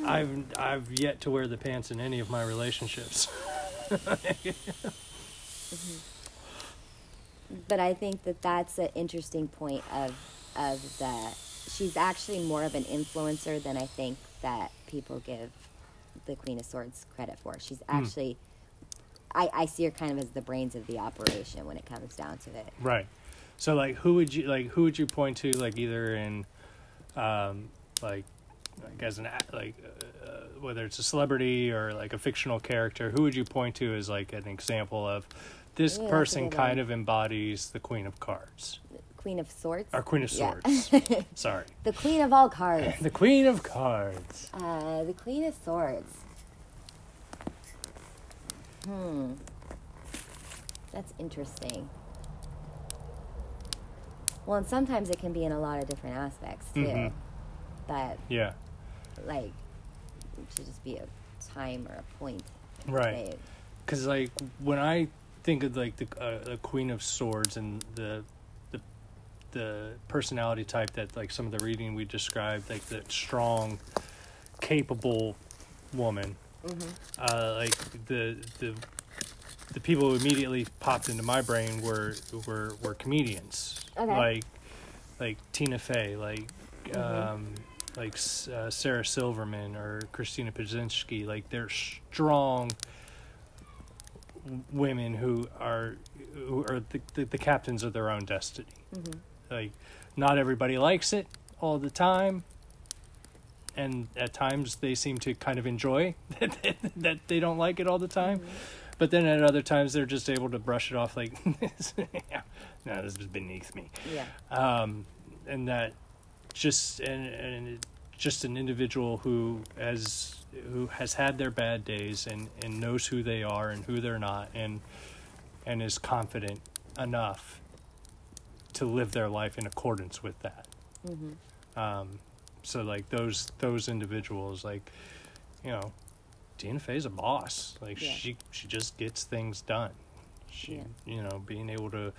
I've I've yet to wear the pants in any of my relationships. mm-hmm. But I think that that's an interesting point of of the. She's actually more of an influencer than I think that people give the Queen of Swords credit for. She's actually, mm. I I see her kind of as the brains of the operation when it comes down to it. Right. So like, who would you like? Who would you point to? Like either in, um, like. Like as an like, uh, whether it's a celebrity or like a fictional character, who would you point to as like an example of this yeah, person kind of embodies the Queen of Cards? Queen of Swords. Our Queen of Swords. Yeah. Sorry. The Queen of all cards. The Queen of cards. Uh, the Queen of Swords. Hmm. That's interesting. Well, and sometimes it can be in a lot of different aspects, too. Mm-hmm. But, yeah. Like, it should just be a time or a point. Right. Because, like, when I think of, like, the, uh, the Queen of Swords and the, the the personality type that, like, some of the reading we described, like, the strong, capable woman, mm-hmm. uh, like, the... the The people who immediately popped into my brain were were, were comedians, okay. like like Tina Fey, like mm-hmm. um, like uh, Sarah Silverman or Christina Pazinski. Like they're strong women who are who are the, the, the captains of their own destiny. Mm-hmm. Like not everybody likes it all the time, and at times they seem to kind of enjoy that they, that they don't like it all the time. Mm-hmm. But then at other times, they're just able to brush it off like, no, this is beneath me. Yeah. Um, and that just and, and just an individual who has, who has had their bad days and, and knows who they are and who they're not and and is confident enough to live their life in accordance with that. Mm-hmm. Um, so, like, those those individuals, like, you know, Tina Fey's a boss. Like yeah. she, she just gets things done. She, yeah. you know, being able to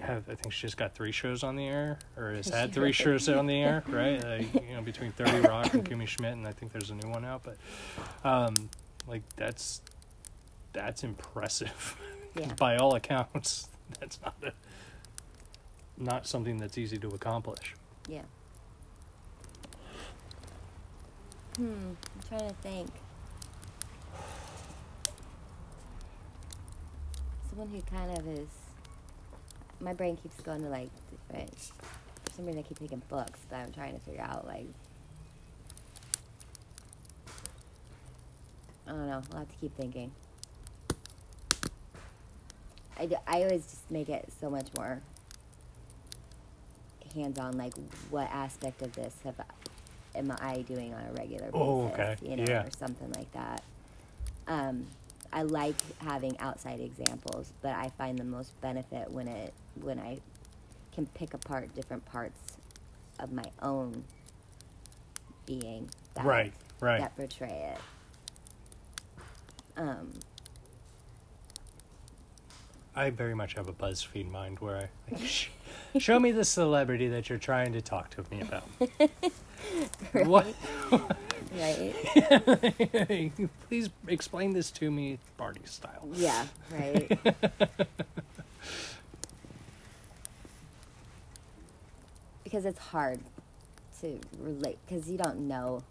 have. I think she's got three shows on the air, or has had three shows on the air, right? Like, you know, between thirty Rock and Kimmy Schmidt, and I think there's a new one out. But, um, like that's that's impressive. Yeah. By all accounts, that's not a, not something that's easy to accomplish. Yeah. Hmm. I'm trying to think. Someone who kind of is, my brain keeps going to like different, for some reason I keep thinking books, but I'm trying to figure out like, I don't know, I'll have to keep thinking. I, do, I always just make it so much more hands-on, like what aspect of this have am I doing on a regular basis, oh, okay. you know, yeah. or something like that. Um. I like having outside examples, but I find the most benefit when it when I can pick apart different parts of my own being that, right, right. that portray it. Um, I very much have a BuzzFeed mind where I like, sh- show me the celebrity that you're trying to talk to me about. Right. What? Right. Yeah, like, please explain this to me Barty style. Yeah, right. Because it's hard to relate because you don't know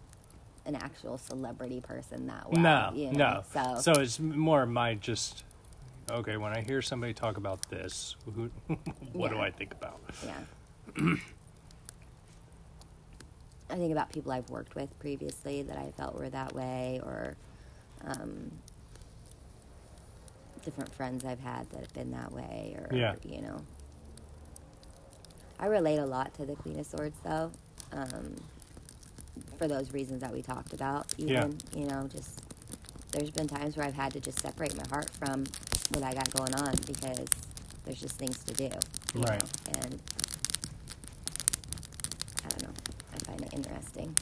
an actual celebrity person that well. No, you know? no. So. so it's more my just, okay, when I hear somebody talk about this, who, what yeah. do I think about? Yeah. I think about people I've worked with previously that I felt were that way, or um, different friends I've had that have been that way, or, yeah. you know. I relate a lot to the Queen of Swords, though, um, for those reasons that we talked about, even, yeah. you know, just, there's been times where I've had to just separate my heart from what I got going on, because there's just things to do, you right. know, and I don't know. I find it interesting.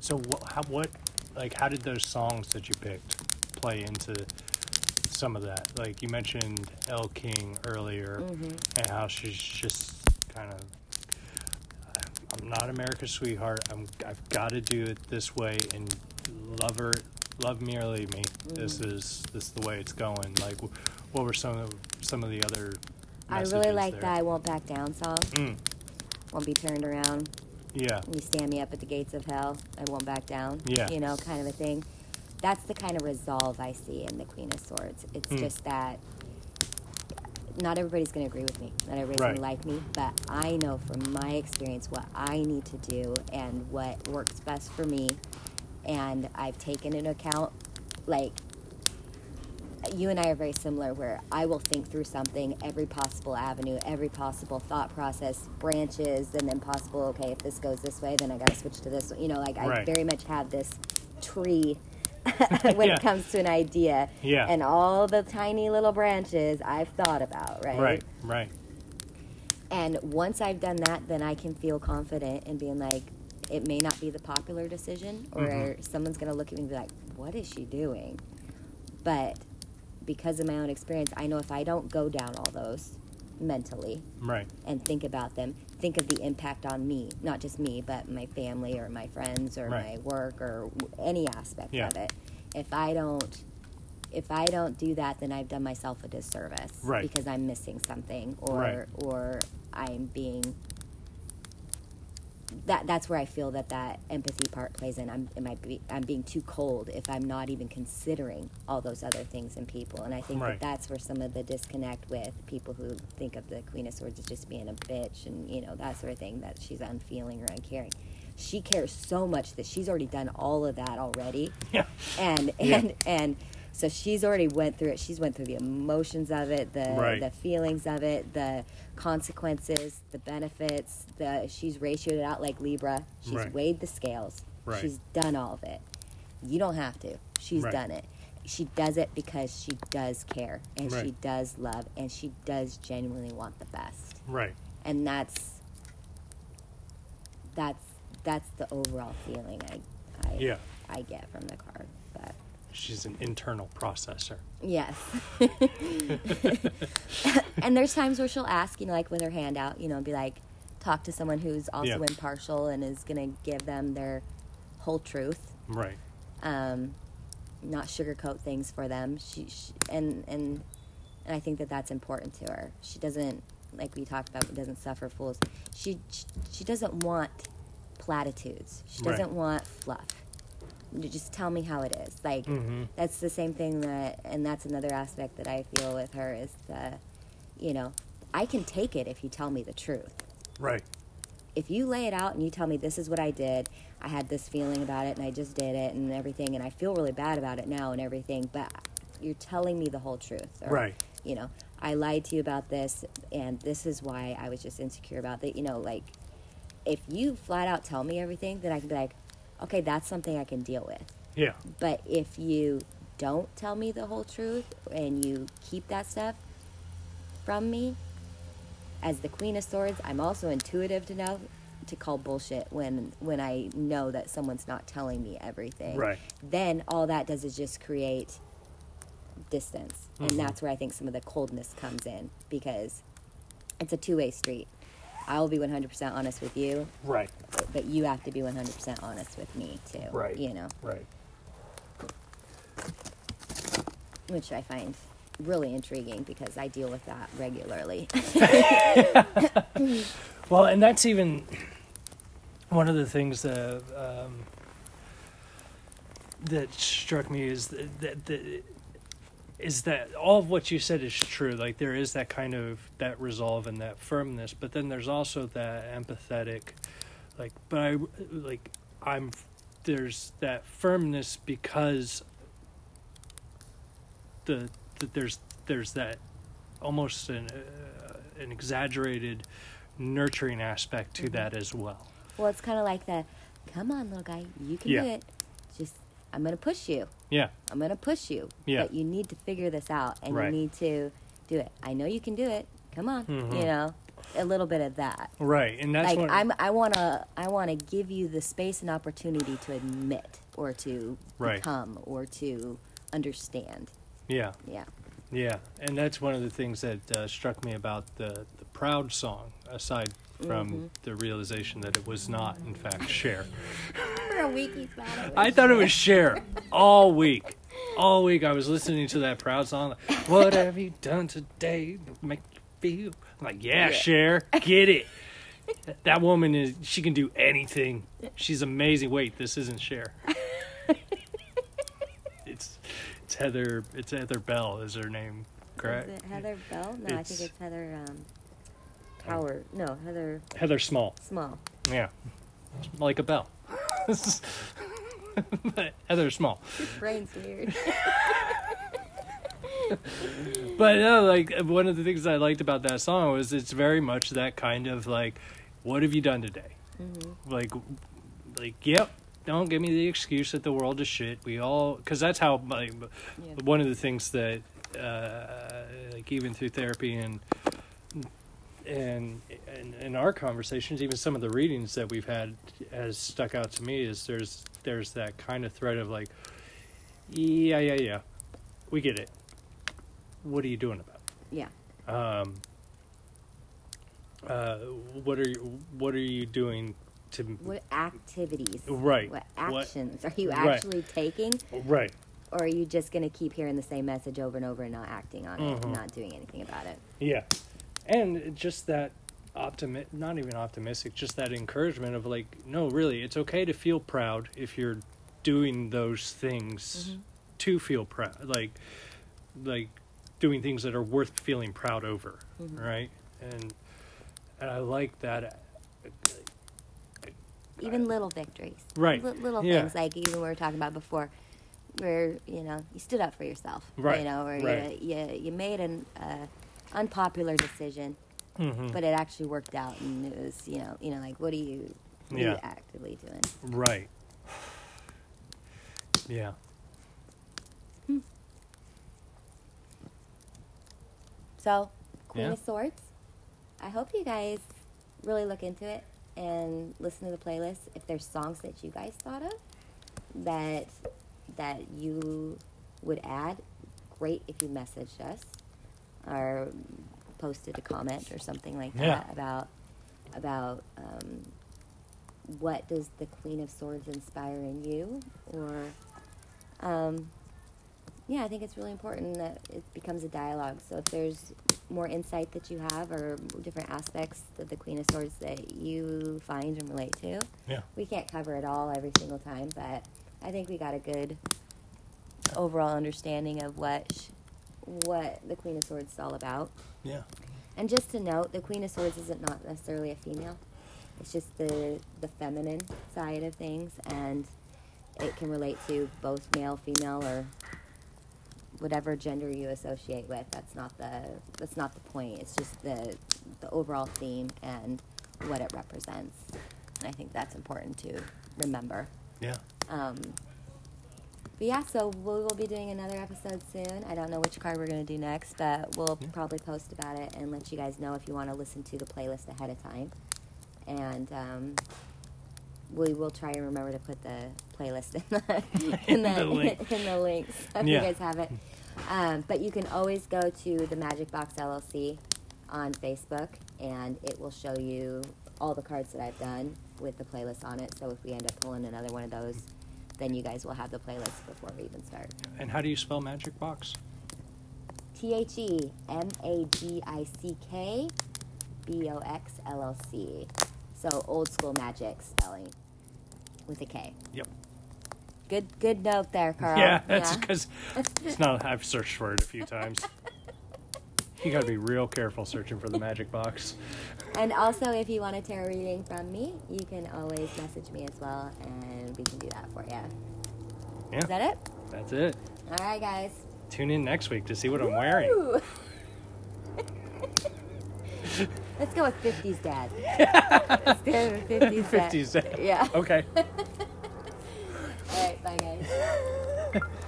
So what, how, what, like, how did those songs that you picked play into some of that? Like, you mentioned Elle King earlier, mm-hmm. and how she's just kind of, I'm not America's sweetheart. I'm, I've got to do it this way, and love her, love me or leave me. Mm-hmm. This is this is the way it's going. Like, what were some of some of the other? I really like there? That "I Won't Back Down" song. Mm. Won't be turned around. Yeah. You stand me up at the gates of hell. I won't back down. Yeah. You know, kind of a thing. That's the kind of resolve I see in the Queen of Swords. It's mm. just that not everybody's going to agree with me. Not everybody's right. going to like me. But I know from my experience what I need to do and what works best for me. And I've taken into account, like, you and I are very similar, where I will think through something, every possible avenue, every possible thought process, branches, and then possible, okay, if this goes this way, then I got to switch to this. You know, like right. I very much have this tree when yeah. it comes to an idea. Yeah. And all the tiny little branches I've thought about, right? Right, right. And once I've done that, then I can feel confident in being like, it may not be the popular decision, or mm-hmm. someone's going to look at me and be like, what is she doing? But because of my own experience, I know if I don't go down all those mentally right. and think about them, think of the impact on me, not just me, but my family or my friends or right. my work or any aspect yeah. of it. If I don't if I don't do that, then I've done myself a disservice right. because I'm missing something or right. or I'm being... That that's where I feel that that empathy part plays in. I'm am I be, I'm being too cold if I'm not even considering all those other things in people, and I think right. that that's where some of the disconnect with people who think of the Queen of Swords as just being a bitch and you know that sort of thing, that she's unfeeling or uncaring. She cares so much that she's already done all of that already, yeah. and and yeah. and so she's already went through it. She's went through the emotions of it, the right. the feelings of it, the consequences, the benefits, the she's ratioed it out like Libra. She's right. weighed the scales. Right. She's done all of it. You don't have to. She's right. done it. She does it because she does care, and right. she does love, and she does genuinely want the best. Right. And that's that's that's the overall feeling I I, yeah. I get from the card. But she's an internal processor. Yes. And there's times where she'll ask, you know, like with her hand out, you know, and be like, talk to someone who's also yeah. impartial and is going to give them their whole truth. Right. Um, not sugarcoat things for them. She, she and, and and I think that that's important to her. She doesn't, like we talked about, doesn't suffer fools. She, she, she doesn't want platitudes. She doesn't right. want fluff. Just tell me how it is. Like, mm-hmm. that's the same thing that, and that's another aspect that I feel with her is the, you know, I can take it if you tell me the truth. Right. If you lay it out and you tell me this is what I did, I had this feeling about it and I just did it and everything, and I feel really bad about it now and everything, but you're telling me the whole truth. Or, right. You know, I lied to you about this and this is why I was just insecure about that. You know, like, if you flat out tell me everything, then I can be like, okay, that's something I can deal with. Yeah. But if you don't tell me the whole truth and you keep that stuff from me, as the Queen of Swords, I'm also intuitive to know to call bullshit when when I know that someone's not telling me everything. Right. Then all that does is just create distance. Mm-hmm. And that's where I think some of the coldness comes in, because it's a two-way street. I will be one hundred percent honest with you. Right. But you have to be one hundred percent honest with me, too. Right. You know? Right. Which I find really intriguing because I deal with that regularly. Well, and that's even one of the things that, um, that struck me is that, that, that is that all of what you said is true. Like, there is that kind of that resolve and that firmness, but then there's also that empathetic, like, but I like I'm there's that firmness because the that there's there's that almost an uh, an exaggerated nurturing aspect to mm-hmm. that as well. Well, it's kind of like the, come on, little guy, you can yeah. do it. Just I'm going to push you. Yeah. I'm going to push you. Yeah. But you need to figure this out, and right. you need to do it. I know you can do it. Come on. Mm-hmm. You know, a little bit of that. Right. And that's like, what... I'm, I want to I want to give you the space and opportunity to admit or to right. become or to understand. Yeah. Yeah. Yeah. And that's one of the things that uh, struck me about the, the Proud song, aside from mm-hmm. the realization that it was not, in fact, Cher. For a week, he thought it was I thought Cher. It was Cher all week. All week I was listening to that Proud song. Like, what have you done today to make you feel? I'm like, yeah, yeah, Cher, get it. That woman, is she can do anything. She's amazing. Wait, this isn't Cher. It's it's Heather. It's Heather Bell is her name, correct? Is it Heather Bell? No, it's, I think it's Heather... Um... Howard. No, Heather. Heather Small. Small. Yeah. Like a bell. Heather Small. Your brain's weird. But no, like, one of the things I liked about that song was it's very much that kind of like, what have you done today? Mm-hmm. Like, like, yep. Don't give me the excuse that the world is shit. We all, because that's how, like, yeah. One of the things that, uh, like, even through therapy and, and and in our conversations, even some of the readings that we've had has stuck out to me is there's there's that kind of thread of like, yeah, yeah, yeah, we get it. What are you doing about it? Yeah. Um. Uh. What are you, What are you doing? To, what activities, right? What actions what, are you actually right. taking, right? Or are you just going to keep hearing the same message over and over and not acting on mm-hmm. it, and not doing anything about it? Yeah, and just that optimi- not even optimistic, just that encouragement of like, no, really, it's okay to feel proud if you're doing those things mm-hmm. to feel proud, like, like doing things that are worth feeling proud over, mm-hmm. right? And and I like that. Even little victories. Right. L- little yeah. things, like even we were talking about before, where, you know, you stood up for yourself. Right. You know, or right. you, you you made an uh, unpopular decision, mm-hmm. but it actually worked out, and it was, you know, you know like, what are you, what yeah. are you actively doing? Right. Yeah. Hmm. So, Queen yeah. of Swords, I hope you guys really look into it. And listen to the playlist. If there's songs that you guys thought of that that you would add, great if you messaged us or posted a comment or something like yeah. that about about um, what does the Queen of Swords inspire in you? Or um, yeah, I think it's really important that it becomes a dialogue. So if there's more insight that you have or different aspects of the Queen of Swords that you find and relate to. Yeah. We can't cover it all every single time, but I think we got a good overall understanding of what sh- what the Queen of Swords is all about. Yeah. And just to note, the Queen of Swords isn't not necessarily a female. It's just the the feminine side of things, and it can relate to both male, female, or whatever gender you associate with. That's not the that's not the point. It's just the the overall theme and what it represents. And I think that's important to remember. Yeah. Um, but yeah, so we will be doing another episode soon. I don't know which card we're going to do next, but we'll yeah. probably post about it and let you guys know if you want to listen to the playlist ahead of time. And um, we will try and remember to put the playlist in the in the, the link. in the links so if yeah. you guys have it. Um, but you can always go to the Magick Box L L C on Facebook, and it will show you all the cards that I've done with the playlist on it. So if we end up pulling another one of those, then you guys will have the playlist before we even start. And how do you spell Magick Box? T H E M A G I C K B O X L L C. So old school magic spelling. With a K. Yep. Good good note there, Carl. Yeah, that's because yeah. it's not. I've searched for it a few times. You got to be real careful searching for the Magick Box. And also, if you want a tarot reading from me, you can always message me as well, and we can do that for you. Yeah. Is that it? That's it. All right, guys. Tune in next week to see what I'm Woo! Wearing. Let's go with fifties dad. Yeah. Let's go with fifties dad. fifties dad. Yeah. Okay. All right, bye guys.